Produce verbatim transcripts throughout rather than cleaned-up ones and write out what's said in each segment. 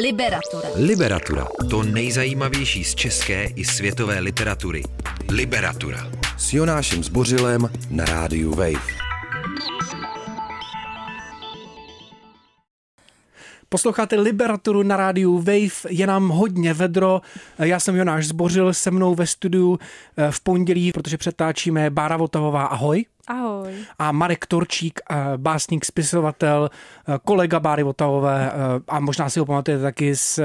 Liberatura. Liberatura. To nejzajímavější z české i světové literatury. Liberatura. S Jonášem Zbořilem na rádiu Wave. Posloucháte Liberaturu na rádiu Wave, je nám hodně vedro. Já jsem Jonáš Zbořil, se mnou ve studiu v pondělí, protože přetáčíme, Bára Votavová, ahoj. Ahoj. A Marek Torčík, básník, spisovatel, kolega Báry Votavové, a možná si ho pamatujete taky z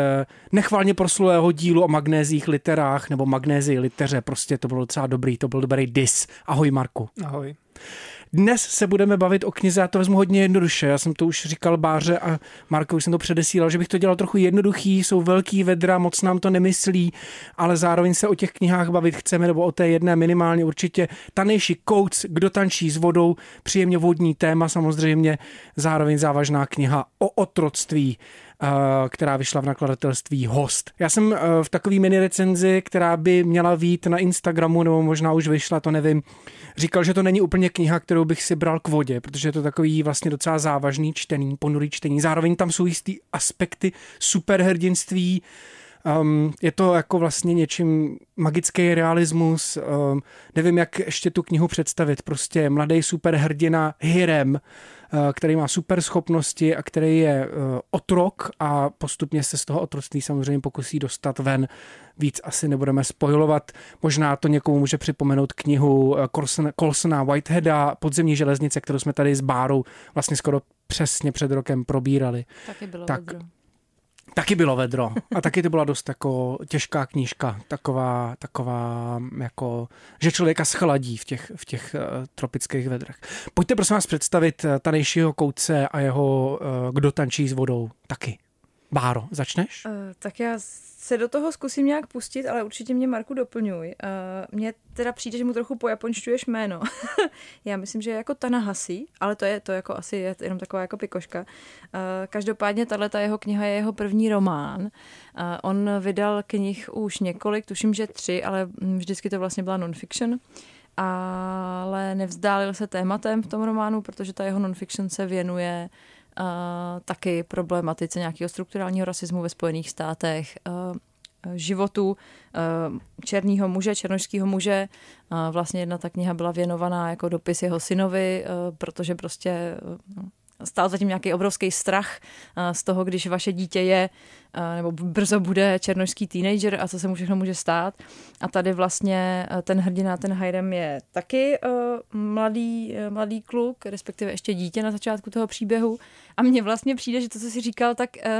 nechválně proslulého dílu o magnézích literách, nebo magnézii liteře, prostě to bylo docela dobrý, to byl dobrý dis. Ahoj, Marku. Ahoj. Dnes se budeme bavit o knize, já to vezmu hodně jednoduše, já jsem to už říkal Báře a Marko, už jsem to předesílal, že bych to dělal trochu jednoduchý, jsou velký vedra, moc nám to nemyslí, ale zároveň se o těch knihách bavit chceme, nebo o té jedné minimálně určitě. Ta-Nehisi Coates, Kdo tančí s vodou, příjemně vodní téma samozřejmě, zároveň závažná kniha o otroctví, která vyšla v nakladatelství Host. Já jsem v takový mini recenzi, která by měla být na Instagramu, nebo možná už vyšla, to nevím, říkal, že to není úplně kniha, kterou bych si bral k vodě, protože je to takový vlastně docela závažný čtení, ponurý čtení. Zároveň tam jsou jistý aspekty superhrdinství, Um, je to jako vlastně něčím magický realismus, um, nevím, jak ještě tu knihu představit, prostě mladý superhrdina Hirem, uh, který má super schopnosti a který je uh, otrok a postupně se z toho otroctví samozřejmě pokusí dostat ven. Víc asi nebudeme spojovat, možná to někomu může připomenout knihu Colson, Colsona Whiteheada Podzemní železnice, kterou jsme tady s Bárou vlastně skoro přesně před rokem probírali. Taky bylo tak, Taky bylo vedro a taky to byla dost jako těžká knížka, taková, taková jako, že člověka schladí v těch, v těch uh, tropických vedrech. Pojďte prosím vás představit Ta-Nehisiho Coatese a jeho uh, Kdo tančí s vodou taky. Báro, začneš? Uh, tak já se do toho zkusím nějak pustit, ale určitě mě, Marku, doplňuj. Uh, Mně teda přijde, že mu trochu pojaponšťuješ jméno. Já myslím, že je jako Ta-Nehisi, ale to je to jako asi je jenom taková jako pikoška. Uh, každopádně tato jeho kniha je jeho první román. Uh, on vydal knih už několik, tuším, že tři, ale vždycky to vlastně byla non-fiction. Ale nevzdálil se tématem v tom románu, protože ta jeho non-fiction se věnuje Uh, taky problematice nějakého strukturálního rasismu ve Spojených státech, uh, životu uh, černého muže, černošského muže. Uh, vlastně jedna ta kniha byla věnovaná jako dopis jeho synovi, uh, protože prostě uh, stál zatím nějaký obrovský strach uh, z toho, když vaše dítě je uh, nebo brzo bude černošský teenager a co se mu všechno může stát. A tady vlastně uh, ten hrdina, ten Hirem je taky uh, mladý, uh, mladý kluk, respektive ještě dítě na začátku toho příběhu. A mně vlastně přijde, že to, co jsi říkal, tak uh,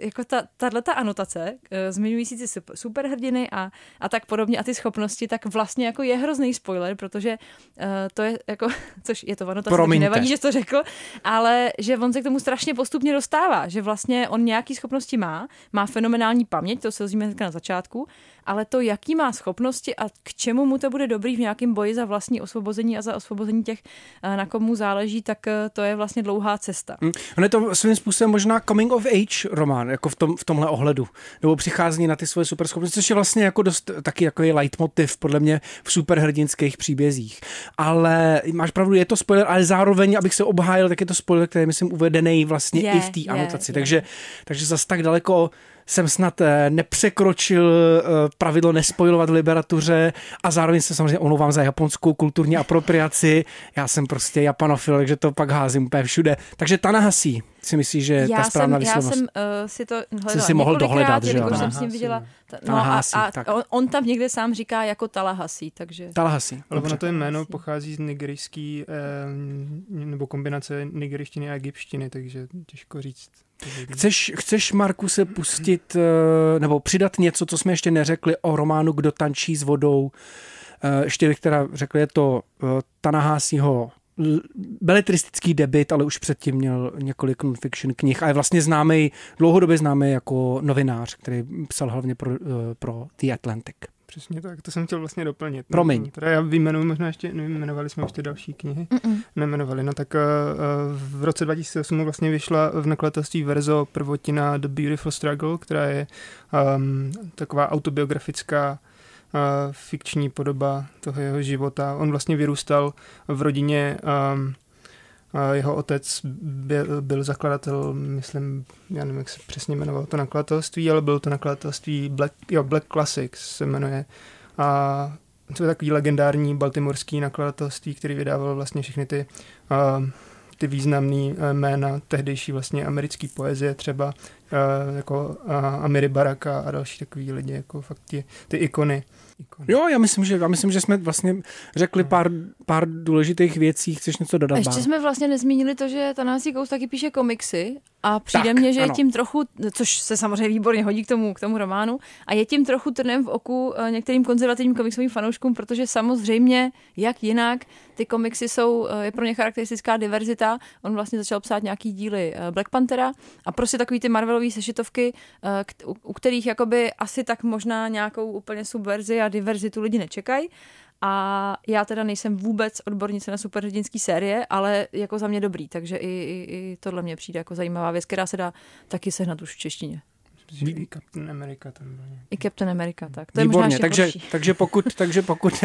jako ta, tato anotace, uh, zmiňující ty superhrdiny a, a tak podobně a ty schopnosti, tak vlastně jako je hrozný spoiler, protože uh, to je jako, což je to anotace, takže nevadí, že to řekl, ale že on se k tomu strašně postupně dostává, že vlastně on nějaký schopnosti má, má fenomenální paměť, to se dozvíme hned na začátku, ale to, jaký má schopnosti a k čemu mu to bude dobrý v nějakém boji za vlastní osvobození a za osvobození těch, na komu záleží, tak to je vlastně dlouhá cesta. Hmm. On je to svým způsobem možná coming of age román, jako v, tom, v tomhle ohledu. Nebo přichází na ty svoje superschopnosti, což je vlastně jako dost taky jako je leitmotiv, podle mě, v superhrdinských příbězích. Ale máš pravdu, je to spoiler, ale zároveň, abych se obhájil, tak je to spoiler, který myslím uvedený vlastně je, i v té anotaci. Je, takže, je. takže zas tak daleko jsem snad nepřekročil pravidlo nespoilovat v Liberatuře a zároveň se samozřejmě omlouvám za japonskou kulturní apropriaci. Já jsem prostě japanofil, takže to pak házím úplně všude. Takže Ta-Nehisi si myslíš, že je ta správná výslovnost? Já jsem uh, si to hledala si mohl dohledat, že jo? Jsem s ním viděla. No a, a on, on tam někde sám říká jako Ta-Nehisi, takže... Ta-Nehisi. Ale ono to jméno pochází z nigerijský, eh, nebo kombinace nigerijštiny a egyptštiny, takže těžko říct. Chceš, chceš, Marku, se pustit nebo přidat něco, co jsme ještě neřekli o románu Kdo tančí s vodou? Ještě bych teda řekl, je to Ta-Nehisiho beletristický debut, ale už předtím měl několik non-fiction knih a je vlastně známý, dlouhodobě známý jako novinář, který psal hlavně pro, pro The Atlantic. Přesně tak, to jsem chtěl vlastně doplnit. Promiň. No, teda já vyjmenuji, možná ještě nejmenovali jsme už ty další knihy. Mm-mm. Nejmenovali, no tak uh, v roce dva tisíce osm vlastně vyšla v nakladatelství Verzo prvotina The Beautiful Struggle, která je um, taková autobiografická uh, fikční podoba toho jeho života. On vlastně vyrůstal v rodině um, Jeho otec byl zakladatel, myslím, já nevím, jak se přesně jmenovalo to nakladatelství, ale bylo to nakladatelství Black, jo, Black Classics se jmenuje. A to je takový legendární baltimorský nakladatelství, který vydával vlastně všechny ty, ty významný jména tehdejší vlastně americké poezie, třeba jako Amiri Baraka a další takový lidi, jako fakt ty, ty ikony. Jo, já myslím, že, já myslím, že jsme vlastně řekli pár, pár důležitých věcí. Chceš něco dodat? Ještě jsme vlastně nezmínili to, že Ta-Nehisi Coates taky píše komiksy a přijde mně, že ano. Je tím trochu, což se samozřejmě výborně hodí k tomu, k tomu románu, a je tím trochu trnem v oku některým konzervativním komiksovým fanouškům, protože samozřejmě, jak jinak, ty komiksy jsou, je pro ně charakteristická diverzita. On vlastně začal psát nějaký díly Black Panthera a prostě takový ty Marvelové sešitovky, u kterých jakoby asi tak možná nějakou úplně subverzi a diverzitu lidi nečekají. A já teda nejsem vůbec odbornice na superhrdinský série, ale jako za mě dobrý, takže i, i, i tohle mě přijde jako zajímavá věc, která se dá taky sehnat už v češtině. I Captain America tam byl. I Captain America, tak. To je výborně, možná ještě takže, takže, pokud, takže pokud,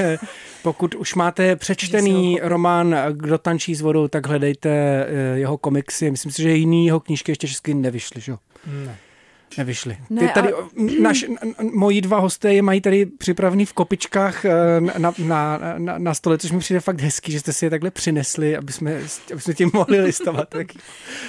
pokud už máte přečtený román Kdo tančí s vodou, tak hledejte jeho komiksy. Myslím si, že jiný jeho knížky ještě česky nevyšly, že jo? Ne. Nevyšli. Ne, Ty tady, ale... naš, moji dva hosté je mají tady připravený v kopičkách na, na, na, na stole, což mi přijde fakt hezký, že jste si je takhle přinesli, aby jsme, aby jsme tím mohli listovat. Tak.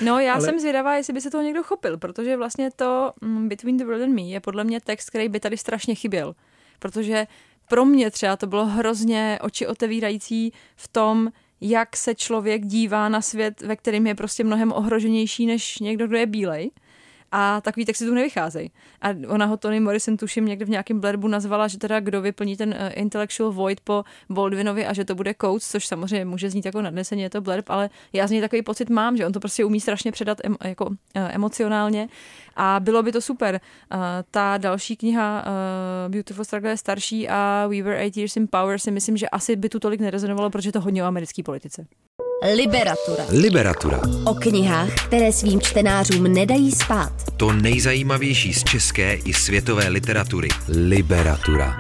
No já ale... jsem zvědavá, jestli by se toho někdo chopil, protože vlastně to Between the World and Me je podle mě text, který by tady strašně chyběl. Protože pro mě třeba to bylo hrozně oči otevírající v tom, jak se člověk dívá na svět, ve kterém je prostě mnohem ohroženější než někdo, kdo je bílej. A takový texty tu nevycházejí. A ona ho Toni Morrison tuším někde v nějakém blerbu nazvala, že teda kdo vyplní ten uh, intellectual void po Baldwinovi a že to bude Coates, což samozřejmě může znít jako nadneseně, je to blerb, ale já z něj takový pocit mám, že on to prostě umí strašně předat em, jako uh, emocionálně a bylo by to super. Uh, ta další kniha uh, Beautiful Struggle je starší a We were eight years in power si myslím, že asi by tu tolik nerezonovalo, protože to hodně o americké politice. Liberatura. Liberatura. O knihách, které svým čtenářům nedají spát. To nejzajímavější z české i světové literatury. Liberatura.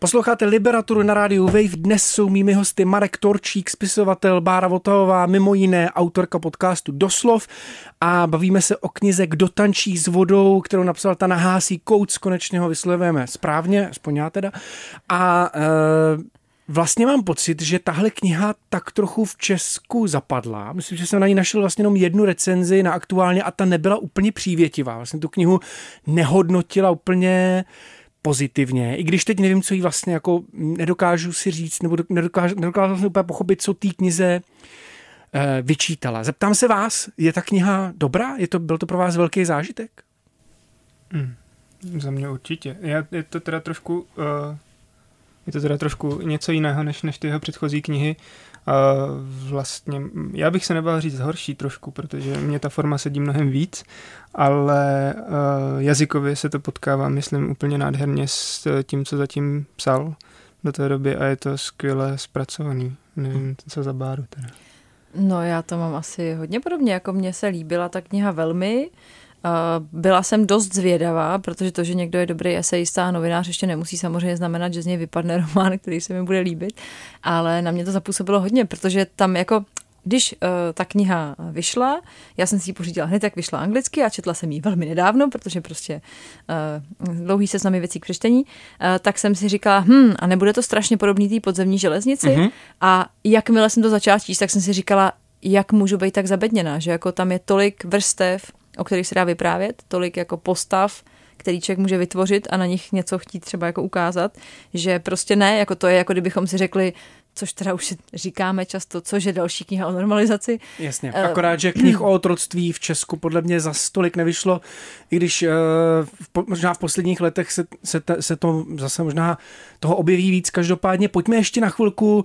Posloucháte Liberaturu na rádiu Wave. Dnes jsou mými hosty Marek Torčík, spisovatel, Bára Votavová, mimo jiné autorka podcastu Doslov. A bavíme se o knize Kdo tančí s vodou, kterou napsal Ta-Nehisi Coates. Konečně ho vyslovujeme správně, aspoň já teda. A... E- Vlastně mám pocit, že tahle kniha tak trochu v Česku zapadla. Myslím, že jsem na ní našel vlastně jenom jednu recenzi na Aktuálně a ta nebyla úplně přívětivá. Vlastně tu knihu nehodnotila úplně pozitivně. I když teď nevím, co jí vlastně jako nedokážu si říct, nebo nedokážu, nedokážu vlastně úplně pochopit, co té knize vyčítala. Zeptám se vás, je ta kniha dobrá? Je to, byl to pro vás velký zážitek? Hmm. Za mě určitě. Já, je to teda trošku... Uh... Je to teda trošku něco jiného, než, než ty jeho předchozí knihy. A vlastně, já bych se nebál říct horší trošku, protože mě ta forma sedí mnohem víc, ale jazykově se to potkává, myslím, úplně nádherně s tím, co zatím psal do té doby a je to skvěle zpracovaný. Nevím, co za Báru teda. No já to mám asi hodně podobně, jako mně se líbila ta kniha velmi. Byla jsem dost zvědavá, protože to, že někdo je dobrý esejista a novinář, ještě nemusí samozřejmě znamenat, že z něj vypadne román, který se mi bude líbit, ale na mě to zapůsobilo hodně, protože tam jako, když uh, ta kniha vyšla, já jsem si ji pořídila hned, jak vyšla anglicky a četla jsem ji velmi nedávno, protože prostě uh, dlouhý seznamy věcí k přečtení, uh, tak jsem si říkala, hm, a nebude to strašně podobný té Podzemní železnici? Mm-hmm. A jakmile jsem to začala číst, tak jsem si říkala, jak můžu být tak zabedněná, že jako tam je tolik vrstev, o kterých se dá vyprávět, tolik jako postav, který člověk může vytvořit a na nich něco chtít třeba jako ukázat, že prostě ne, jako to je, jako kdybychom si řekli, což teda už říkáme často, což je další kniha o normalizaci. Jasně, akorát, že knih o otroctví v Česku podle mě za stolik nevyšlo, i když uh, možná v posledních letech se, se, ta, se to zase možná toho objeví víc. Každopádně pojďme ještě na chvilku.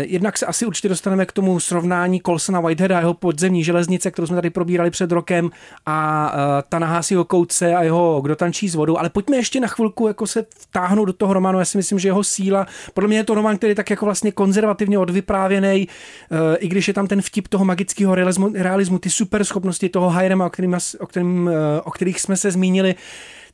Jednak se asi určitě dostaneme k tomu srovnání Colsona Whiteheada a jeho Podzemní železnice, kterou jsme tady probírali před rokem, a Ta-Nehisiho Coatese a jeho Kdo tančí s vodou, ale pojďme ještě na chvilku jako se vtáhnout do toho románu. Já si myslím, že jeho síla, podle mě je to román, který je tak jako vlastně konzervativně odvyprávěnej, i když je tam ten vtip toho magického realismu, realismu ty superschopnosti toho Hajrema, o, kterým, o, kterým, o kterých jsme se zmínili,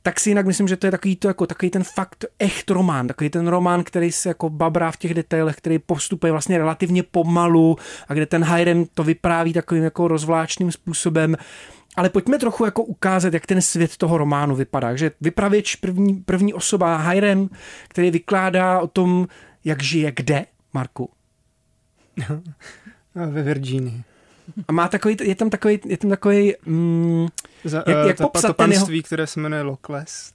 tak si jinak myslím, že to je takový, to jako, takový ten fakt echt román, takový ten román, který se jako babrá v těch detailech, který postupuje vlastně relativně pomalu a kde ten Hayden to vypráví takovým jako rozvláčným způsobem. Ale pojďme trochu jako ukázat, jak ten svět toho románu vypadá. Takže vypravěč, první, první osoba Hayden, který vykládá o tom, jak žije kde, Marku? Ve Virginii. A má takový, je tam takový, je tam takový, mm, Za, jak, jak ta, popsat to panství, jeho... které se jmenuje Lokles.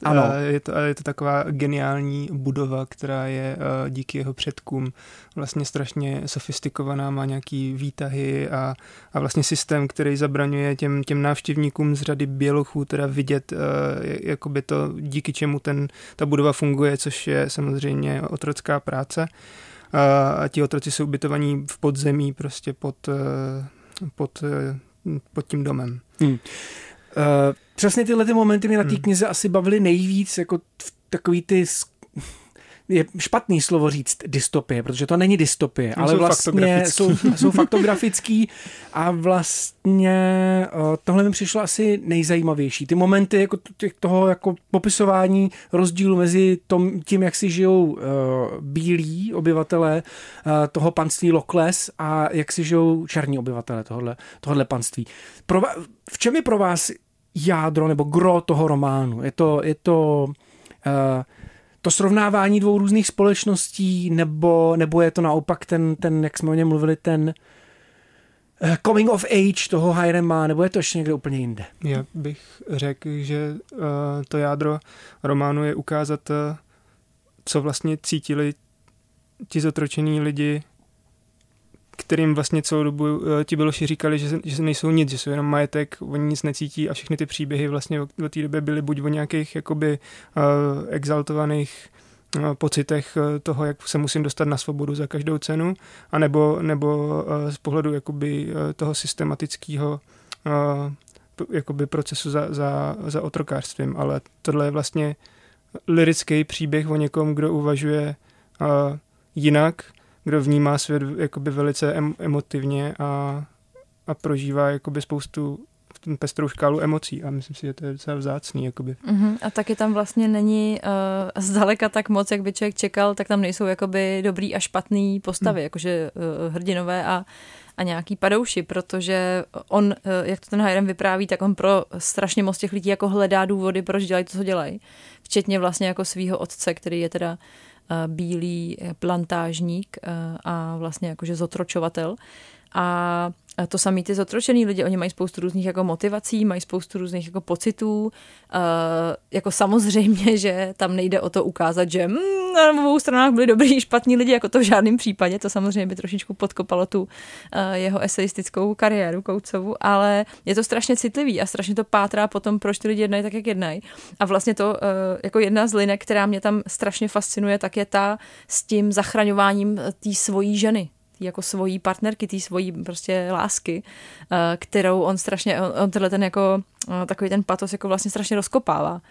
Je to, je to taková geniální budova, která je díky jeho předkům vlastně strašně sofistikovaná, má nějaký výtahy a, a vlastně systém, který zabraňuje těm, těm návštěvníkům z řady bělochů teda vidět, jakoby to, díky čemu ten, ta budova funguje, což je samozřejmě otrocká práce. A ti otroci jsou ubytovaní v podzemí, prostě pod... Pod, pod tím domem. Hmm. Uh, přesně tyhle ty momenty mě na té hmm. knize asi bavily nejvíc, jako takový ty, je špatný slovo říct dystopie, protože to není dystopie, ale jsou vlastně jsou, jsou faktografický a vlastně uh, tohle mi přišlo asi nejzajímavější. Ty momenty jako těch, toho jako popisování rozdílu mezi tom, tím, jak si žijou uh, bílí obyvatelé uh, toho panství Lokles a jak si žijou černí obyvatelé tohohle, tohohle panství. Pro, v čem je pro vás jádro nebo gro toho románu? Je to... Je to uh, To srovnávání dvou různých společností, nebo, nebo je to naopak ten, ten, jak jsme o něm mluvili, ten coming of age toho Hayrema, nebo je to ještě někde úplně jinde? Já bych řekl, že uh, to jádro románu je ukázat, uh, co vlastně cítili ti zotročení lidi, kterým vlastně celou dobu ti Běloši říkali, že, že nejsou nic, že jsou jenom majetek, oni nic necítí a všechny ty příběhy vlastně v té době byly buď o nějakých jakoby uh, exaltovaných uh, pocitech uh, toho, jak se musím dostat na svobodu za každou cenu, anebo, nebo uh, z pohledu jakoby uh, toho systematického uh, jakoby procesu za, za, za otrokářstvím, ale tohle je vlastně lirický příběh o někom, kdo uvažuje uh, jinak, kdo vnímá svět jakoby velice emotivně a, a prožívá jakoby spoustu pestrou škálu emocí a myslím si, že to je docela vzácný. Jakoby. Uh-huh. A taky tam vlastně není uh, zdaleka tak moc, jak by člověk čekal, tak tam nejsou jakoby dobrý a špatný postavy, uh-huh. jakože uh, hrdinové a a nějaký padouši, protože on, jak to ten Hayden vypráví, tak on pro strašně moc těch lidí jako hledá důvody, proč dělají to, co dělají. Včetně vlastně jako svýho otce, který je teda bílý plantážník a vlastně jakože zotročovatel. A to samý ty zotročený lidi, oni mají spoustu různých jako motivací, mají spoustu různých jako pocitů. Jako samozřejmě, že tam nejde o to ukázat, že mm, na obou stranách byli dobrý, špatní lidi, jako to v žádném případě. To samozřejmě by trošičku podkopalo tu jeho eseistickou kariéru Coatesovu, ale je to strašně citlivý a strašně to pátrá potom, proč ty lidi jednají tak, jak jednají. A vlastně to jako jedna z linek, která mě tam strašně fascinuje, tak je ta s tím zachraňováním té svojí ženy. Jako svojí partnerky, tý svojí prostě lásky, kterou on strašně, on tenhle ten jako, takový ten patos jako vlastně strašně rozkopává,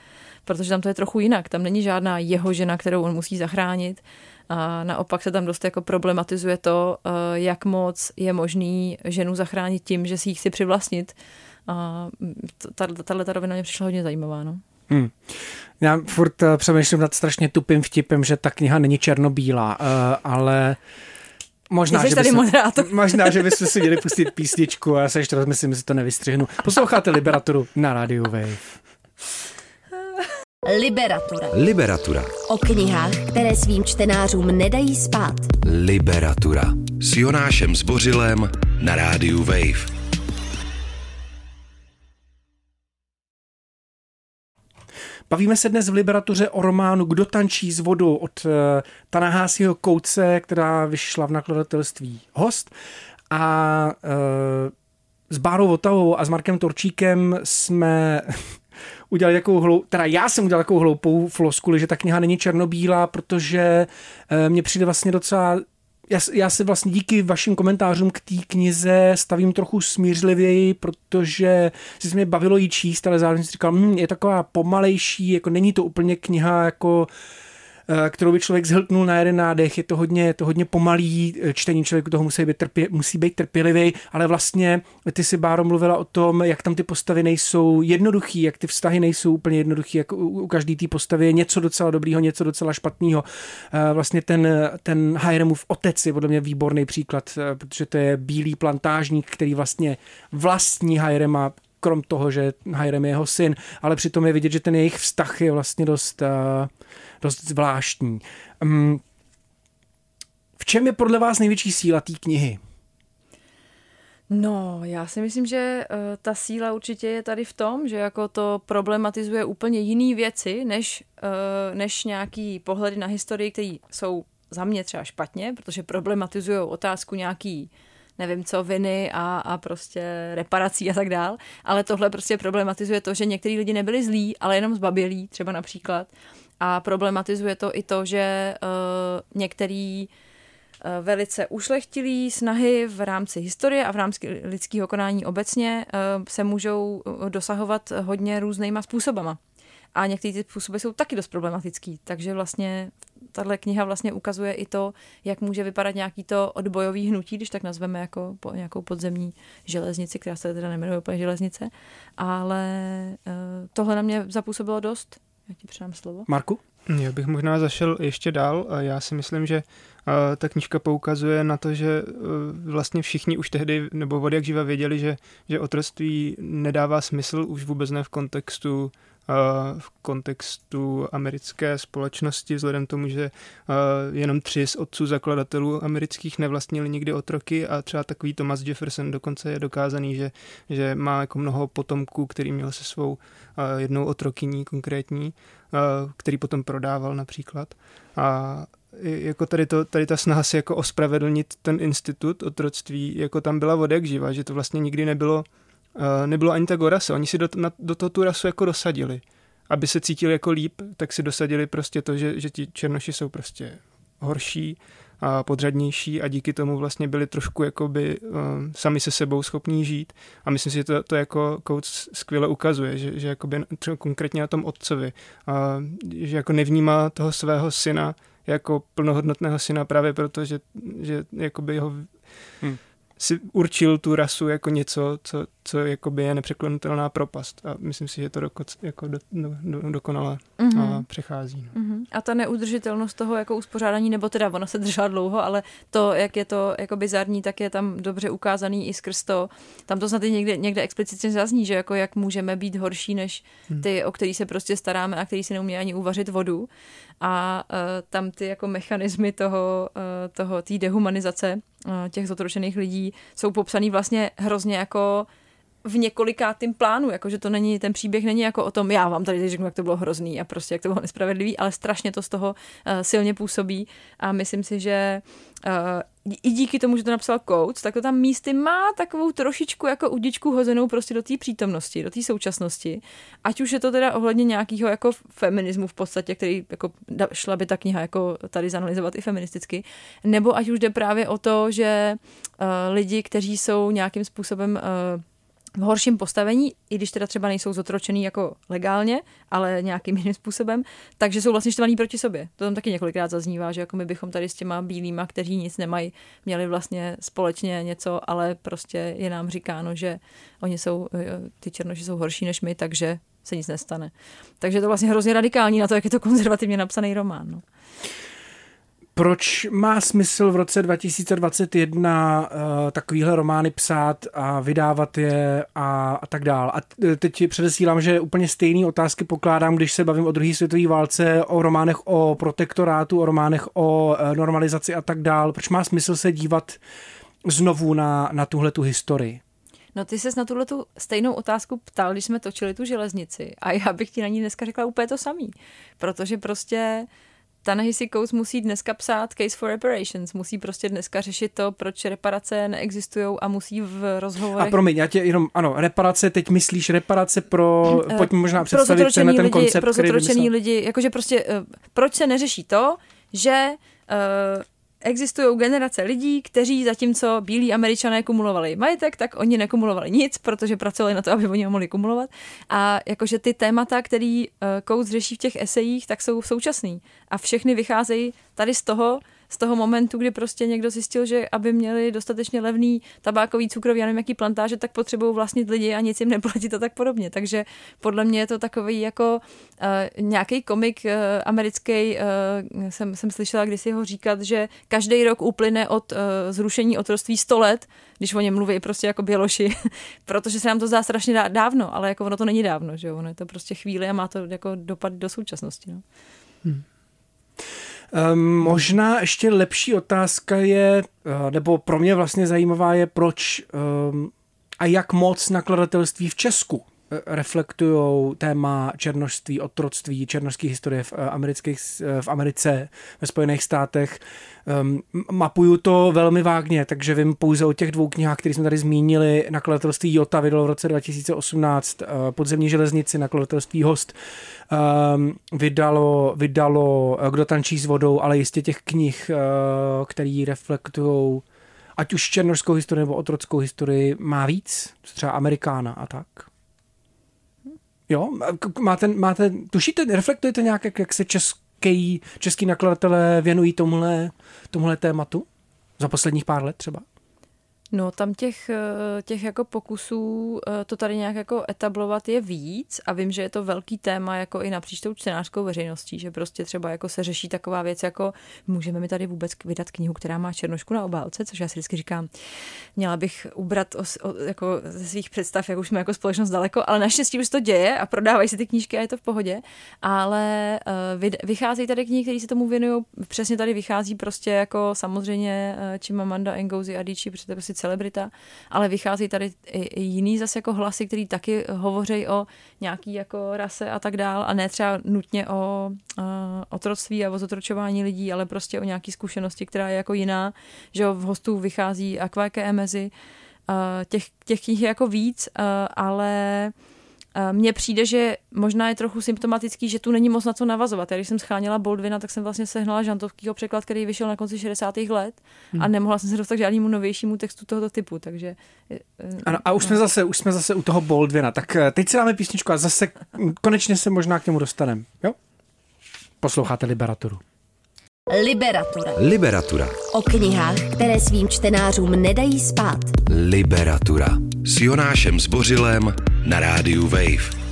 protože tam to je trochu jinak, tam není žádná jeho žena, kterou on musí zachránit a naopak se tam dost jako problematizuje to, jak moc je možný ženu zachránit tím, že si ji chci přivlastnit a tato rovina mě přišla hodně zajímavá, no. Hmm. Já furt přemýšlím nad strašně tupým vtipem, že ta kniha není černobílá, ale Možná že, bysme, možná, že bychom si měli pustit písničku a já se ještě rozmyslím, že to nevystřihnu. Posloucháte Liberaturu na rádiu Wave. Liberatura. Liberatura. O knihách, které svým čtenářům nedají spát. Liberatura. S Jonášem Zbořilem na rádiu Wave. Bavíme se dnes v Liberatuře o románu Kdo tančí s vodou od Ta-Nehisiho Coatese, která vyšla v nakladatelství Host. A e, s Bárou Votavovou a s Markem Torčíkem jsme udělali takovou hloupou, teda já jsem udělal takovou hloupou floskuli, že ta kniha není černobílá, protože e, mně přijde vlastně docela... Já, já se vlastně díky vašim komentářům k té knize stavím trochu smířlivěji, protože se mě bavilo jí číst, ale zároveň si říkal, hm, je taková pomalejší, jako není to úplně kniha jako kterou by člověk zhltnul na jeden nádech. Je to hodně, je to hodně pomalý čtení, člověku toho musí být, trpě, musí být trpělivý, ale vlastně ty si, Báro, mluvila o tom, jak tam ty postavy nejsou jednoduchý, jak ty vztahy nejsou úplně jednoduchý, jak u, u každý té postavy je něco docela dobrýho, něco docela špatného. Vlastně ten, ten Hiramův otec je podle mě výborný příklad, protože to je bílý plantážník, který vlastně vlastní Hirama, krom toho, že Hiram je jeho syn, ale přitom je vidět, že ten jejich vztah je vlastně dost, dost zvláštní. V čem je podle vás největší síla té knihy? No, já si myslím, že uh, ta síla určitě je tady v tom, že jako to problematizuje úplně jiný věci, než, uh, než nějaký pohledy na historii, které jsou za mě třeba špatně, protože problematizují otázku nějaký, nevím co, viny a, a prostě reparací a tak dál, ale tohle prostě problematizuje to, že některý lidi nebyli zlí, ale jenom zbabělí, třeba například, a problematizuje to i to, že uh, některý velice ušlechtilý snahy v rámci historie a v rámci lidského konání obecně se můžou dosahovat hodně různýma způsobama. A některé ty způsoby jsou taky dost problematický, takže vlastně tahle kniha vlastně ukazuje i to, jak může vypadat nějaký to odbojový hnutí, když tak nazveme jako po, nějakou podzemní železnici, která se teda nemenuje úplně železnice, ale tohle na mě zapůsobilo dost. Já ti předám slovo. Marku? Já bych možná zašel ještě dál. Já si myslím, že ta knížka poukazuje na to, že vlastně všichni už tehdy, nebo od jak živa věděli, že, že otroctví nedává smysl, už vůbec ne v kontextu v kontextu americké společnosti, vzhledem tomu, že jenom tři z otců zakladatelů amerických nevlastnili nikdy otroky a třeba takový Thomas Jefferson dokonce je dokázaný, že, že má jako mnoho potomků, který měl se svou jednou otrokyní konkrétní, který potom prodával například. A jako tady, to, tady ta snaha si jako ospravedlnit ten institut otroctví, jako tam byla od jak živa, že to vlastně nikdy nebylo nebylo ani tak o rase. Oni si do, na, do toho tu rasu jako dosadili. Aby se cítili jako líp, tak si dosadili prostě to, že, že ti černoši jsou prostě horší a podřadnější a díky tomu vlastně byli trošku jakoby um, sami se sebou schopní žít. A myslím si, že to, to jako Coates skvěle ukazuje, že, že jakoby třeba konkrétně na tom otcovi, a, že jako nevnímá toho svého syna jako plnohodnotného syna právě proto, že, že jakoby jeho... Hmm. si určil tu rasu jako něco, co, co jakoby je nepřeklenutelná propast. A myslím si, že to doko, jako do, do, dokonale mm-hmm. a přechází. No. Mm-hmm. A ta neudržitelnost toho jako uspořádání, nebo teda ona se držela dlouho, ale to, jak je to jako bizarní, tak je tam dobře ukázaný i skrz to. Tam to snad i někde, někde explicitně zazní, že jako jak můžeme být horší než ty, o který se prostě staráme a který si neumí ani uvařit vodu. A uh, tam ty jako mechanismy toho, uh, toho, té dehumanizace uh, těch zotročených lidí jsou popsaný vlastně hrozně jako v několikátým plánu, jakože to není, ten příběh není jako o tom, já vám tady řeknu, jak to bylo hrozný a prostě jak to bylo nespravedlivý, ale strašně to z toho uh, silně působí a myslím si, že uh, i díky tomu, že to napsal Coates, tak to tam místy má takovou trošičku jako udičku hozenou prostě do té přítomnosti, do té současnosti, ať už je to teda ohledně nějakého jako feminismu v podstatě, který jako šla by ta kniha jako tady zanalizovat i feministicky, nebo ať už jde právě o to, že uh, lidi, kteří jsou nějakým způsobem uh, v horším postavení, i když teda třeba nejsou zotročený jako legálně, ale nějakým jiným způsobem, takže jsou vlastně štvaný proti sobě. To tam taky několikrát zaznívá, že jako my bychom tady s těma bílýma, kteří nic nemají, měli vlastně společně něco, ale prostě je nám říkáno, že oni jsou, ty černoši jsou horší než my, takže se nic nestane. Takže to vlastně hrozně radikální na to, jak je to konzervativně napsaný román. No. Proč má smysl v roce dva tisíce dvacet jedna uh, takovýhle romány psát a vydávat je a, a tak dál? A teď ti předesílám, že úplně stejné otázky pokládám, když se bavím o druhé světové válce, o románech o protektorátu, o románech o uh, normalizaci a tak dál. Proč má smysl se dívat znovu na, na tuhletu historii? No ty ses na tuhletu stejnou otázku ptal, když jsme točili tu železnici a já bych ti na ní dneska řekla úplně to samý, protože prostě... Ta-Nehisi Coates musí dneska psát Case for Reparations, musí prostě dneska řešit to, proč reparace neexistujou a musí v rozhovorech... A promiň, já tě jenom, ano, reparace, teď myslíš reparace pro, uh, pojďme možná představit ten lidi, koncept, pro zotročený lidi, jakože prostě, uh, proč se neřeší to, že... Uh, existují generace lidí, kteří zatímco bílí Američané kumulovali majetek, tak oni nekumulovali nic, protože pracovali na to, aby oni ho mohli kumulovat. A jakože ty témata, který Coates řeší v těch esejích, tak jsou současný. A všechny vycházejí tady z toho, z toho momentu, kdy prostě někdo zjistil, že aby měli dostatečně levný tabákový, cukrový, já nevím jaký plantáže, tak potřebují vlastnit lidi a nic jim neplatit a tak podobně. Takže podle mě je to takový jako uh, nějaký komik uh, americký, uh, jsem, jsem slyšela kdysi ho říkat, že každý rok uplyne od uh, zrušení otroctví sto let, když o něm mluví prostě jako běloši, protože se nám to zdá strašně dávno, ale jako ono to není dávno, že jo? Ono je to prostě chvíli a má to jako dopad do současnosti. No. Hmm. Um, možná ještě lepší otázka je, uh, nebo pro mě vlastně zajímavá je, proč um, a jak moc nakladatelství v Česku reflektujou téma černošství, otroctví, černošské historie v, amerických, v Americe, ve Spojených státech. Um, mapuju to velmi vágně, takže vím pouze o těch dvou knihách, které jsme tady zmínili. Nakladatelství Jota vydalo v roce dva tisíce osmnáct uh, Podzemní železnici, nakladatelství Host um, vydalo, vydalo Kdo tančí s vodou, ale jistě těch knih, uh, které reflektujou ať už černošskou historii nebo otrockou historii, má víc, třeba Amerikána a tak. Jo, máte, máte, tušíte, reflektujete nějak, jak, jak se český, český nakladatelé věnují tomhle, tomhle tématu za posledních pár let třeba? No tam těch, těch jako pokusů to tady nějak jako etablovat je víc a vím, že je to velký téma jako i napříč tou čtenářskou veřejností, že prostě třeba jako se řeší taková věc jako můžeme mi tady vůbec vydat knihu, která má černošku na obálce, což já si vždycky říkám, měla bych ubrat o, o, jako ze svých představ, jak už jsme jako společnost daleko, ale naštěstí už to děje a prodávají si ty knížky a je to v pohodě, ale vy, vycházejí tady knihy, které se tomu věnují, přesně tady vychází prostě jako samozřejmě Chimamanda Ngozi Adichie, protože prostě celebrita, ale vychází tady i jiný zase jako hlasy, který taky hovoří o nějaký jako rase a tak dál a ne třeba nutně o uh, otroctví a o zotročování lidí, ale prostě o nějaký zkušenosti, která je jako jiná, že v Hostu vychází Akváke Emezi, uh, těch, těch knih je jako víc, uh, ale mně přijde, že možná je trochu symptomatický, že tu není moc na co navazovat. Já když jsem scháněla Baldwina, tak jsem vlastně sehnala Žantovskýho překlad, který vyšel na konci šedesátých let a nemohla jsem se dostat k žádnému novějšímu textu tohoto typu, takže... Ano, a už jsme zase, už jsme zase u toho Baldwina, tak teď si dáme písničku a zase konečně se možná k němu dostaneme, jo? Posloucháte Liberaturu. Liberatura. Liberatura. O knihách, které svým čtenářům nedají spát. Liberatura. S Jonášem Zbořilem na rádiu Wave.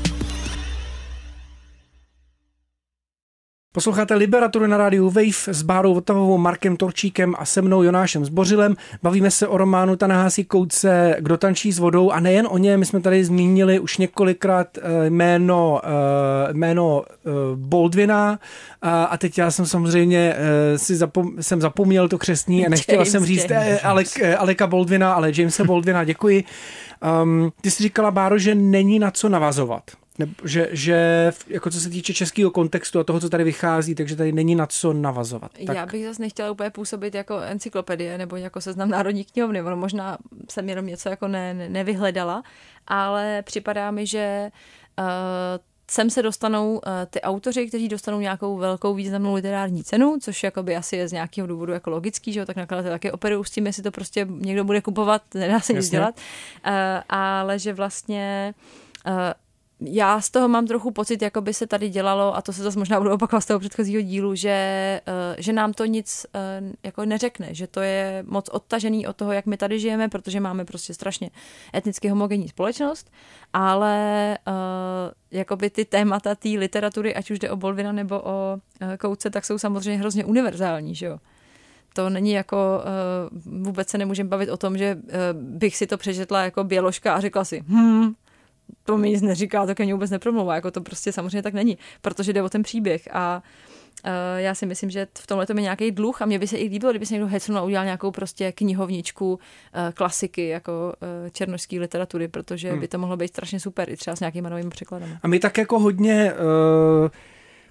Posloucháte Liberaturu na rádiu Wave s Bárou Votavovou, Markem Torčíkem a se mnou Jonášem Zbořilem. Bavíme se o románu Ta-Nehisi Coatese Kdo tančí s vodou a nejen o ně, my jsme tady zmínili už několikrát jméno, jméno Baldwina a teď já jsem samozřejmě si zapom, jsem zapomněl to křestní a nechtěla James, jsem říct James. Alec, Aleka Baldwina, ale Jamesa Baldwina, děkuji. Um, ty jsi říkala, Báro, že není na co navazovat. Ne, že, že jako co se týče českého kontextu a toho, co tady vychází, takže tady není na co navazovat. Tak... Já bych zase nechtěla úplně působit jako encyklopedie nebo jako seznam Národní knihovny, ono možná jsem jenom něco jako ne, ne, nevyhledala, ale připadá mi, že uh, sem se dostanou uh, ty autoři, kteří dostanou nějakou velkou významnou literární cenu, což jakoby asi je z nějakého důvodu jako logický, že jo, tak nakladatel taky operují s tím, jestli to prostě někdo bude kupovat, nedá se nic dělat, uh, ale že vlastně... Uh, Já z toho mám trochu pocit, jako by se tady dělalo, a to se zase možná budu opakovat z toho předchozího dílu, že, že nám to nic jako neřekne, že to je moc odtažený od toho, jak my tady žijeme, protože máme prostě strašně etnicky homogenní společnost, ale jakoby ty témata té literatury, ať už jde o Baldwina nebo o Coatese, tak jsou samozřejmě hrozně univerzální, že jo. To není jako, vůbec se nemůžeme bavit o tom, že bych si to přečetla jako běložka a řekla si, hm, to mi nic neříká, to ke mně vůbec nepromlouvá, jako to prostě samozřejmě tak není, protože jde o ten příběh a uh, já si myslím, že v tomhle to je nějaký dluh a mně by se i líbilo, kdyby se někdo hecnul a udělal nějakou prostě knihovničku uh, klasiky jako uh, černošské literatury, protože hmm. by to mohlo být strašně super i třeba s nějakýma novými překladami. A my tak jako hodně... Uh...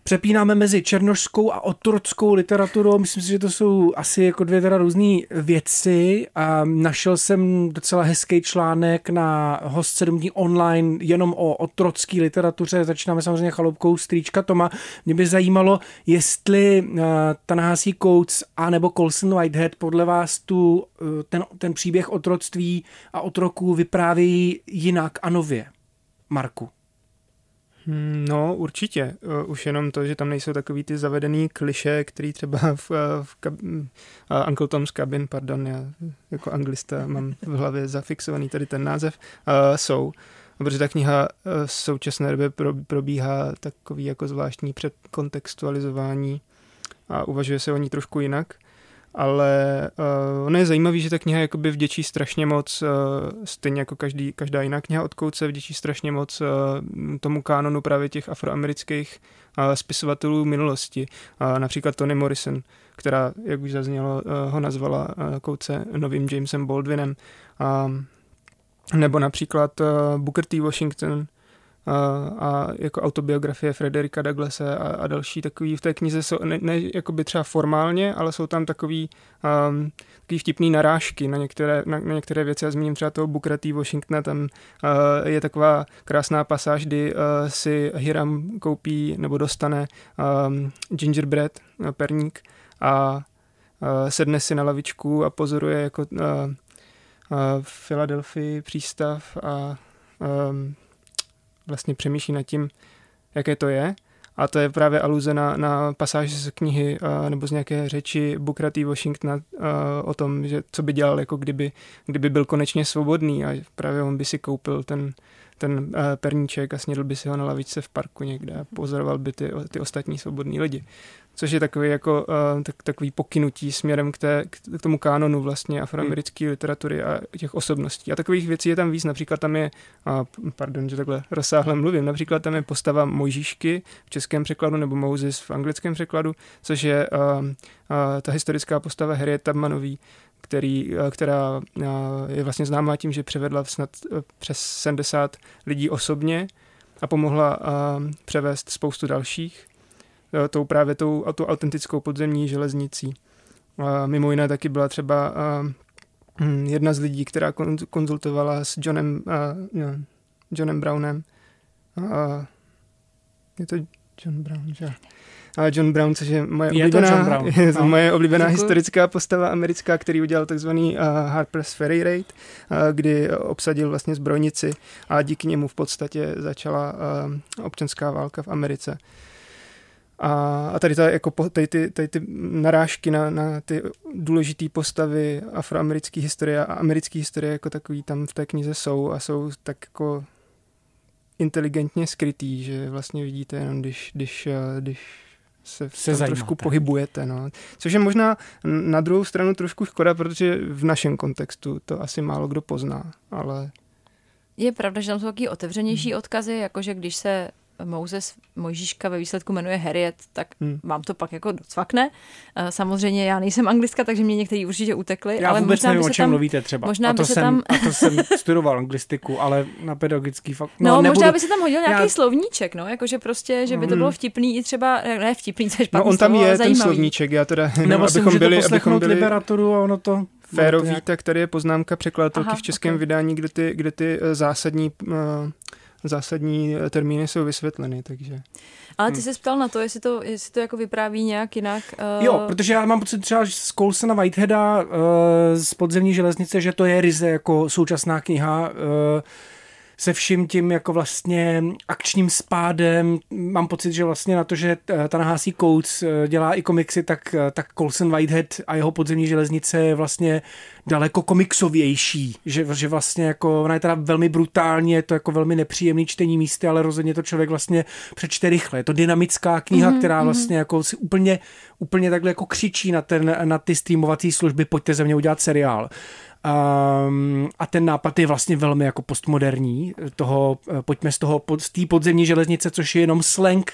přepínáme mezi černošskou a otrockou literaturou. Myslím si, že to jsou asi jako dvě teda různé věci. A našel jsem docela hezký článek na Host sedm dní online jenom o otrocké literatuře. Začínáme samozřejmě Chaloupkou strýčka Toma. Mě by zajímalo, jestli uh, Ta-Nehisi Coates a nebo Colson Whitehead podle vás tu, uh, ten, ten příběh otroctví a otroků vyprávějí jinak a nově. Marku. No, určitě. Už jenom to, že tam nejsou takový ty zavedený kliše, který třeba v, v kab... Uncle Tom's Cabin, pardon, já jako anglista mám v hlavě zafixovaný tady ten název, uh, jsou. Protože ta kniha v současné době probíhá takový jako zvláštní předkontextualizování a uvažuje se o ní trošku jinak. Ale uh, ono je zajímavé, že ta kniha jakoby vděčí strašně moc, uh, stejně jako každý, každá jiná kniha od Coatese, vděčí strašně moc uh, tomu kánonu právě těch afroamerických uh, spisovatelů minulosti. Uh, například Toni Morrison, která, jak už zaznělo, uh, ho nazvala uh, Coatese novým Jamesem Baldwinem. Uh, nebo například uh, Booker T. Washington, a jako autobiografie Frederika Douglase a, a další takový v té knize jsou, ne, ne jakoby třeba formálně, ale jsou tam takový, um, takový vtipný narážky na některé, na, na některé věci. Já zmíním třeba toho Bookera T. Washingtona, tam uh, je taková krásná pasáž, kdy uh, si Hiram koupí nebo dostane um, gingerbread, perník a uh, sedne si na lavičku a pozoruje jako uh, uh, v Filadelfii přístav a um, vlastně přemýšlí nad tím, jaké to je. A to je právě aluze na, na pasáž z knihy uh, nebo z nějaké řeči Bookera T. Washingtona uh, o tom, že co by dělal, jako kdyby, kdyby byl konečně svobodný a právě on by si koupil ten, ten uh, perníček a snědl by si ho na lavičce v parku někde a pozoroval by ty, ty ostatní svobodní lidi. Což je takový, jako, uh, tak, takový pokynutí směrem k, té, k tomu kánonu vlastně afroamerické literatury a těch osobností. A takových věcí je tam víc. Například tam je, uh, pardon, že takhle rozsáhle mluvím, například tam je postava Mojžíšky v českém překladu nebo Moses v anglickém překladu, což je uh, uh, ta historická postava Harriet Tubmanový, který, uh, která uh, je vlastně známá tím, že převedla snad uh, přes sedmdesát lidí osobně a pomohla uh, převést spoustu dalších. Tou právě tou, tou autentickou podzemní železnicí. A mimo jiné taky byla třeba a, jedna z lidí, která konzultovala s Johnem, a, no, Johnem Brownem. A, je to John Brown, že? A John Brown, což je moje je oblíbená, je no. moje oblíbená historická postava americká, který udělal takzvaný uh, Harper's Ferry Raid, uh, kdy obsadil vlastně zbrojnici a díky němu v podstatě začala uh, občanská válka v Americe. A tady, ta, jako, tady, ty, tady ty narážky na, na ty důležité postavy afroamerické historie a americké historie jako takový tam v té knize jsou a jsou tak jako inteligentně skrytý, že vlastně vidíte jenom, když, když, když se, se trošku pohybujete. No. Což je možná na druhou stranu trošku škoda, protože v našem kontextu to asi málo kdo pozná, ale... Je pravda, že tam jsou taky otevřenější hmm. odkazy, jakože když se... Moses, Mojžíška ve výsledku jmenuje Harriet, tak hmm. mám to pak jako docvakne. Samozřejmě já nejsem anglistka, takže mě někteří určitě utekli. Já ale vůbec nevím, o čem tam, mluvíte třeba. Možná a, to by se jsem, tam... a to jsem studoval anglistiku, ale na pedagogický fakt. No, no nebudu... možná by se tam hodil nějaký já... slovníček, no, jakože prostě, že by to bylo vtipný i třeba, ne vtipný, což pak no, on tam je zajímavý. Ten slovníček, já teda, no, nebo abychom si byli, to abychom byli... literaturu a ono to... Férový, tak tady je poznámka překladatelky v českém vydání, kde ty, kde ty zásadní... zásadní termíny jsou vysvětleny, takže... Ale ty se ptal na to, jestli to, jestli to jako vypráví nějak jinak... Uh... Jo, protože já mám pocit třeba z Colsona Whiteheada uh, z Podzemní železnice, že to je ryze jako současná kniha... Uh, se vším tím jako vlastně akčním spádem. Mám pocit, že vlastně na to, že Ta-Nehisi Coates dělá i komiksy, tak, tak Colson Whitehead a jeho Podzemní železnice je vlastně daleko komiksovější. Že, že vlastně jako, ona je teda velmi brutální, je to jako velmi nepříjemný čtení místy, ale rozhodně to člověk vlastně přečte rychle. Je to dynamická kniha, mm-hmm, která vlastně mm-hmm. jako si úplně, úplně takhle jako křičí na, ten, na ty streamovací služby, pojďte ze mě udělat seriál. Um, a ten nápad je vlastně velmi jako postmoderní, toho, pojďme z toho z té podzemní železnice, což je jenom slang,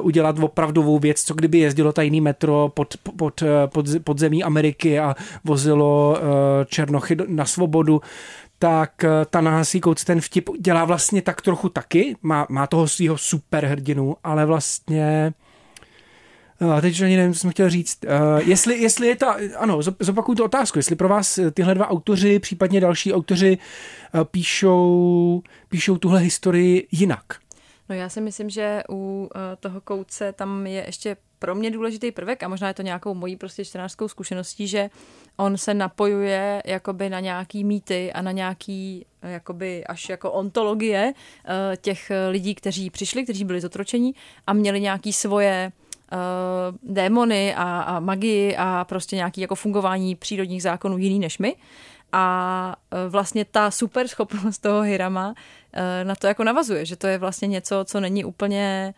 uh, udělat opravdovou věc, co kdyby jezdilo tajný metro pod, pod, pod, podzemí Ameriky a vozilo uh, černochy na svobodu, tak uh, Ta-Nehisi Coates ten vtip dělá vlastně tak trochu taky, má, má toho svého superhrdinu, ale vlastně A teď už ani nevím, co jsem chtěl říct. Uh, jestli, jestli je ta, ano, zopakuju tu otázku, jestli pro vás tyhle dva autoři, případně další autoři uh, píšou, píšou tuhle historii jinak. No já si myslím, že u uh, toho Coatese tam je ještě pro mě důležitý prvek a možná je to nějakou mojí prostě čtenářskou zkušeností, že on se napojuje jakoby na nějaký mýty a na nějaký jakoby až jako ontologie uh, těch lidí, kteří přišli, kteří byli zotročení a měli nějaký svoje Uh, démony a, a magii a prostě nějaký jako fungování přírodních zákonů jiný než my. A uh, vlastně ta super schopnost toho Hirama uh, na to jako navazuje, že to je vlastně něco, co není úplně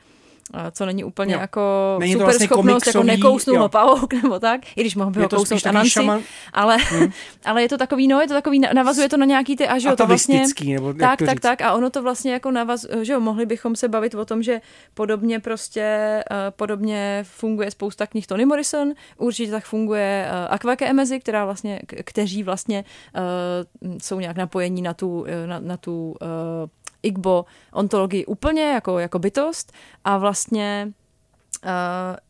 uh, co není úplně jo. jako není super vlastně schopnost, komiksový, jako nekousnu ho pavouk nebo tak, i když mohl by ho kousnout Anansi, ale, hmm. ale je to takový, no je to takový, navazuje to na nějaký ty a že jo, to vlastně, nebo tak, tak, říct. tak a ono to vlastně jako navazuje, že jo, mohli bychom se bavit o tom, že podobně prostě, uh, podobně funguje spousta knih Toni Morrison, určitě tak funguje uh, Akvake Emezi, která vlastně, kteří vlastně uh, jsou nějak napojení na tu, na, na tu uh, Igbo ontologii úplně jako, jako bytost a vlastně uh,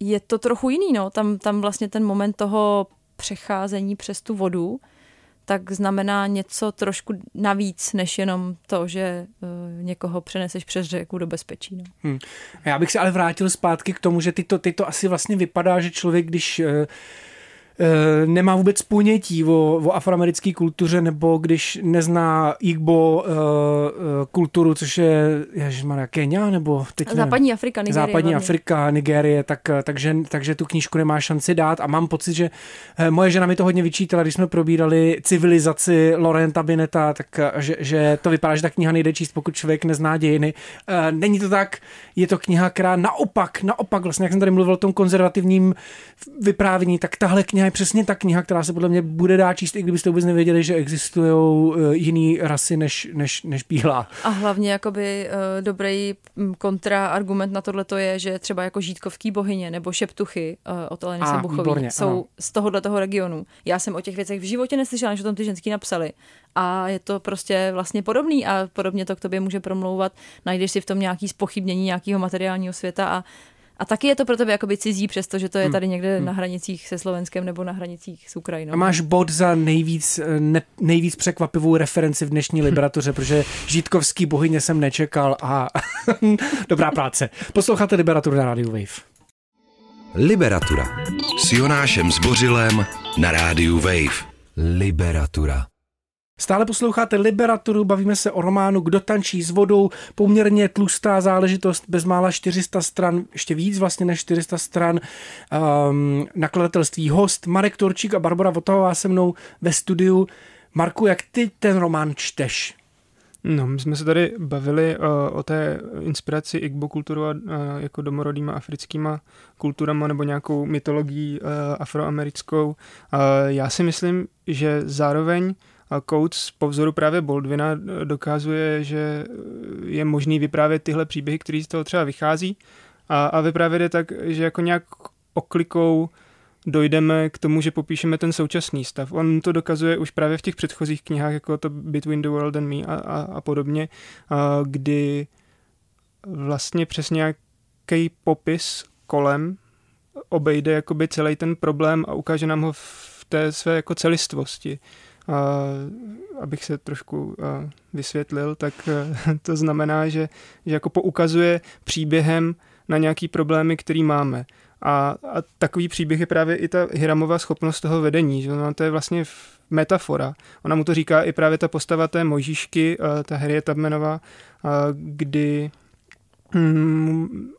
je to trochu jiný, no. Tam, tam vlastně ten moment toho přecházení přes tu vodu tak znamená něco trošku navíc, než jenom to, že uh, někoho přeneseš přes řeku do bezpečí. No. Hmm. Já bych se ale vrátil zpátky k tomu, že ty to, ty to asi vlastně vypadá, že člověk, když... Uh, nemá vůbec ponětí o, o afroamerické kultuře, nebo když nezná Igbo uh, kulturu, což je ježišmarja, Kenia, nebo teď Západní Afrika, Nigérie. Západní Afrika, Nigérie, tak, takže, takže tu knížku nemá šanci dát a mám pocit, že moje žena mi to hodně vyčítala, když jsme probírali civilizaci Laurenta Bineta, tak že, že to vypadá, že ta kniha nejde číst, pokud člověk nezná dějiny. Uh, není to tak, je to kniha, která naopak, naopak, vlastně jak jsem tady mluvil o tom konzervativním vyprávění, tak tahle kniha je přesně ta kniha, která se podle mě bude dát číst, i kdybyste vůbec nevěděli, že existujou jiný rasy než, než, než bílá. A hlavně jakoby uh, dobrý kontraargument na tohleto je, že třeba jako Žítkovský bohyně nebo Šeptuchy uh, od Eleny Buchové jsou ano. z tohohle toho regionu. Já jsem o těch věcech v životě neslyšela, než o tom ty ženský napsali. A je to prostě vlastně podobný a podobně to k tobě může promlouvat. Najdeš si v tom nějaký zpochybnění nějakého materiálního světa a A taky je to pro tebe jakoby cizí, přestože to je tady někde hmm. na hranicích se Slovenskem nebo na hranicích s Ukrajinou. A máš bod za nejvíc, ne, nejvíc překvapivou referenci v dnešní Liberatuře, protože Žítkovský bohyně jsem nečekal a dobrá práce. Posloucháte Liberaturu na rádiu Wave. Liberatura s Jonášem Zbořilem na rádiu Wave. Liberatura. Stále posloucháte Liberaturu, bavíme se o románu Kdo tančí s vodou, poměrně tlustá záležitost, bezmála čtyři sta stran, ještě víc vlastně než čtyři sta stran, um, nakladatelství Host, Marek Torčík a Bára Votavová se mnou ve studiu. Marku, jak ty ten román čteš? No, my jsme se tady bavili uh, o té inspiraci Igbo kulturu a uh, jako domorodýma africkýma kulturama nebo nějakou mytologií uh, afroamerickou. Uh, já si myslím, že zároveň a Coates po vzoru právě Baldwina dokazuje, že je možný vyprávět tyhle příběhy, který z toho třeba vychází a, a vyprávět je tak, že jako nějak oklikou dojdeme k tomu, že popíšeme ten současný stav. On to dokazuje už právě v těch předchozích knihách, jako to Between the World and Me a, a, a podobně, a kdy vlastně přes nějaký popis kolem obejde jakoby celý ten problém a ukáže nám ho v té své jako celistvosti. Uh, abych se trošku uh, vysvětlil, tak uh, to znamená, že, že jako poukazuje příběhem na nějaký problémy, který máme. A, a takový příběh je právě i ta Hiramova schopnost toho vedení, že no, to je vlastně metafora. Ona mu to říká i právě ta postava té Mojžíšky, uh, ta Harriet Tubmanová, uh, kdy um,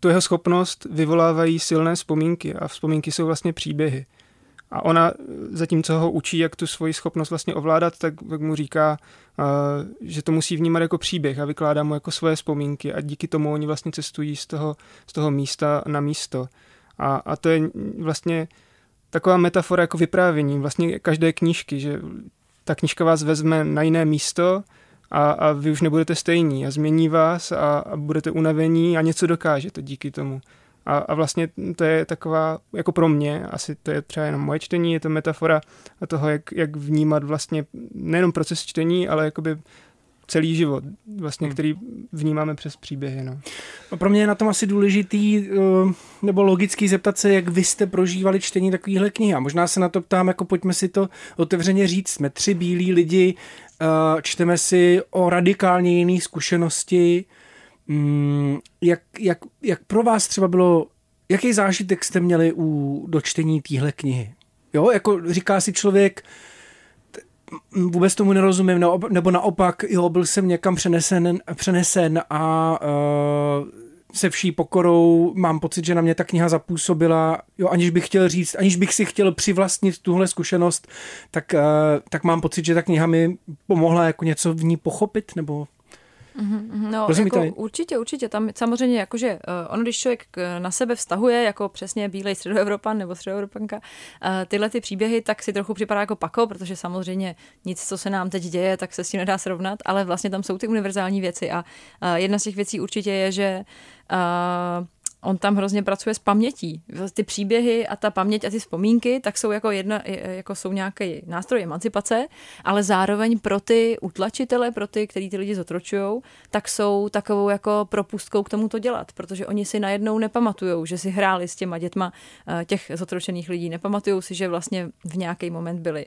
tu jeho schopnost vyvolávají silné vzpomínky a vzpomínky jsou vlastně příběhy. A ona, zatímco ho učí, jak tu svoji schopnost vlastně ovládat, tak mu říká, že to musí vnímat jako příběh a vykládá mu jako svoje vzpomínky a díky tomu oni vlastně cestují z toho, z toho místa na místo. A, a to je vlastně taková metafora jako vyprávění vlastně každé knížky, že ta knížka vás vezme na jiné místo a, a vy už nebudete stejní a změní vás a, a budete unavení a něco dokážete díky tomu. A, a vlastně to je taková, jako pro mě, asi to je třeba jenom moje čtení, je to metafora toho, jak, jak vnímat vlastně nejenom proces čtení, ale jakoby celý život, vlastně, hmm. který vnímáme přes příběhy. No. No pro mě je na tom asi důležitý nebo logický zeptat se, jak vy jste prožívali čtení takovýhle knih. A možná se na to ptám, jako pojďme si to otevřeně říct. Jsme tři bílí lidi, čteme si o radikálně jiné zkušenosti. Jak, jak, jak pro vás třeba bylo, jaký zážitek jste měli u dočtení téhle knihy? Jo, jako říká si člověk, vůbec tomu nerozumím, nebo naopak, jo, byl jsem někam přenesen, přenesen a uh, se vší pokorou mám pocit, že na mě ta kniha zapůsobila, jo, aniž bych chtěl říct, aniž bych si chtěl přivlastnit tuhle zkušenost, tak, uh, tak mám pocit, že ta kniha mi pomohla jako něco v ní pochopit, nebo... No, jako určitě, určitě. Tam samozřejmě, jakože uh, ono, když člověk na sebe vztahuje, jako přesně bílej středoevropan nebo středoevropanka, uh, tyhle ty příběhy, tak si trochu připadá jako pako, protože samozřejmě nic, co se nám teď děje, tak se s tím nedá srovnat, ale vlastně tam jsou ty univerzální věci a uh, jedna z těch věcí určitě je, že uh, on tam hrozně pracuje s pamětí. Ty příběhy a ta paměť a ty vzpomínky tak jsou jako, jedna, jako jsou nějaký nástroj emancipace, ale zároveň pro ty utlačitele, pro ty, který ty lidi zotročujou, tak jsou takovou jako propustkou k tomu to dělat, protože oni si najednou nepamatujou, že si hráli s těma dětma těch zotročených lidí. Nepamatujou si, že vlastně v nějaký moment byli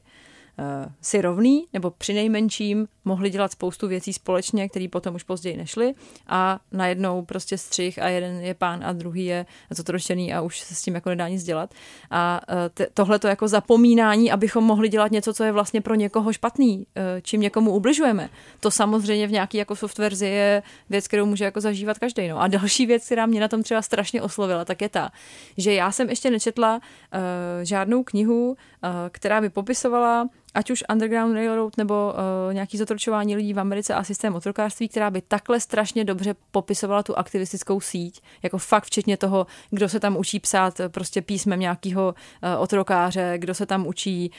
si rovný, nebo přinejmenším mohli dělat spoustu věcí společně, které potom už později nešly a najednou prostě střih a jeden je pán a druhý je zotročený a už se s tím jako nedá nic dělat. A t- tohle to jako zapomínání, abychom mohli dělat něco, co je vlastně pro někoho špatný, čím někomu ubližujeme. To samozřejmě v nějaký jako softverzi je věc, kterou může jako zažívat každý. No. A další věc, která mě na tom třeba strašně oslovila, tak je ta, že já jsem ještě nečetla uh, žádnou knihu, uh, která by popisovala ať už Underground Railroad nebo uh, nějaký zotročování lidí v Americe a systém otrokářství, která by takhle strašně dobře popisovala tu aktivistickou síť, jako fakt včetně toho, kdo se tam učí psát prostě písmem nějakého uh, otrokáře, kdo se tam učí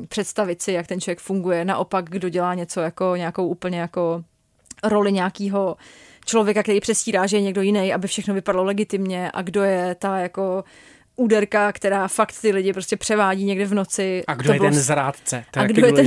uh, představit si, jak ten člověk funguje, naopak, kdo dělá něco jako nějakou úplně jako roli nějakého člověka, který přestírá, že je někdo jiný, aby všechno vypadlo legitimně a kdo je ta jako úderka, která fakt ty lidi prostě převádí někde v noci. A kdo to je bylo... ten zrádce? To a kdo je ten,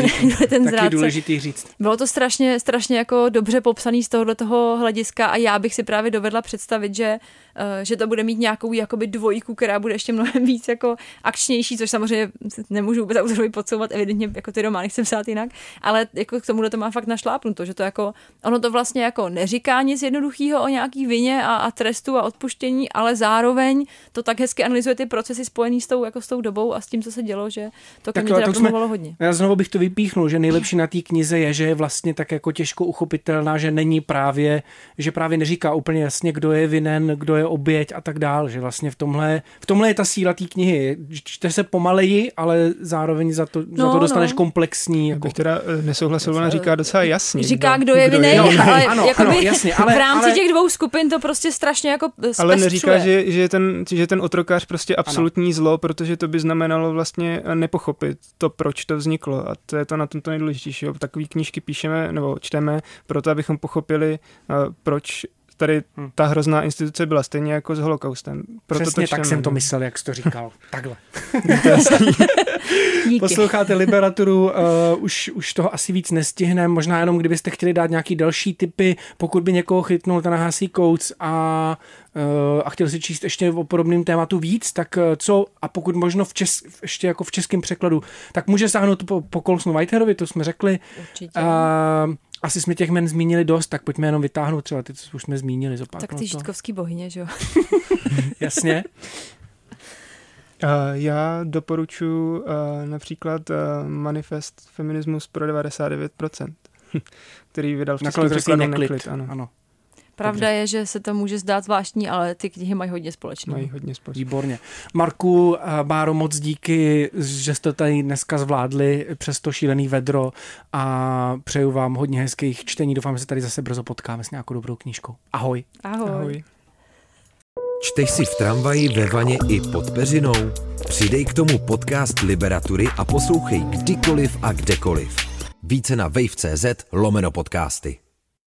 ten zrádce? Důležitý říct. Bylo to strašně, strašně jako dobře popsaný z tohoto hlediska a já bych si právě dovedla představit, že, uh, že to bude mít nějakou jakoby dvojku, která bude ještě mnohem víc jako akčnější, což samozřejmě nemůžu vůbec autorovi podsouvat, evidentně jako ty romány chcem psát jinak, ale jako k tomuhle to má fakt našlápnuto, že to jako, ono to vlastně jako neříká nic jednoduchého o nějaký vině a, a trestu a odpuštění, ale zároveň to tak hezky analyzuje ty procesy spojený s tou, jako s tou dobou a s tím, co se dělo, že to ke mně teda promovalo hodně. Já znovu bych to vypíchnul, že nejlepší na té knize je, že je vlastně tak jako těžko uchopitelná, že není právě, že právě neříká úplně jasně, kdo je vinen, kdo je oběť a tak dál, že vlastně v tomhle, v tomhle je ta síla té knihy. Čte se pomaleji, ale zároveň za to, no, za to dostaneš no. komplexní. Jako... Bych teda nesouhlasovala, říká docela jasně. Říká, kdo, kdo je vinen, no, ale, ano, ano, jasně, ale v rámci ale... těch dvou skupin to prostě strašně jako zpestřuje. Ale neříká, že, že, ten, že ten otrokář prostě absolutní ano. zlo, protože to by znamenalo vlastně nepochopit to, proč to vzniklo. A to je to na tomto nejdůležitější. Takové knížky píšeme nebo čteme proto, abychom pochopili, proč tady ta hrozná instituce byla, stejně jako s holokaustem. Proto přesně to čteme, tak jsem to myslel, jak jsi to říkal. Takhle. Posloucháte Liberaturu, uh, už, už toho asi víc nestihneme, možná jenom kdybyste chtěli dát nějaký další tipy, pokud by někoho chytnul Ta-Nehisi Coates a a chtěl si číst ještě o podobném tématu víc, tak co, a pokud možno v čes, ještě jako v českém překladu, tak může sáhnout po, po Colsonu Whiteheadovi, to jsme řekli. Určitě. A, asi jsme těch men zmínili dost, tak pojďme jenom vytáhnout třeba ty, co už jsme zmínili. Tak ty Žítkovské bohyně, že jo? Jasně. Uh, já doporučuji uh, například uh, Manifest Feminismus pro devadesát devět procent, který vydal v českém překladu Neklid. Neklid, ano. ano. Pravda je, že se to může zdát zvláštní, ale ty knihy mají hodně společné. Mají hodně společné. Výborně. Marku, Báro, moc díky, že jste tady dneska zvládli přes to šílený vedro a přeju vám hodně hezkých čtení. Doufám, že se tady zase brzo potkáme s nějakou dobrou knížkou. Ahoj. Ahoj. Ahoj. Čteš si v tramvaji, ve vaně i pod peřinou? Přidej k tomu podcast Liberatury a poslouchej kdykoliv a kdekoliv. Více na wave tečka cz lomeno podcasty.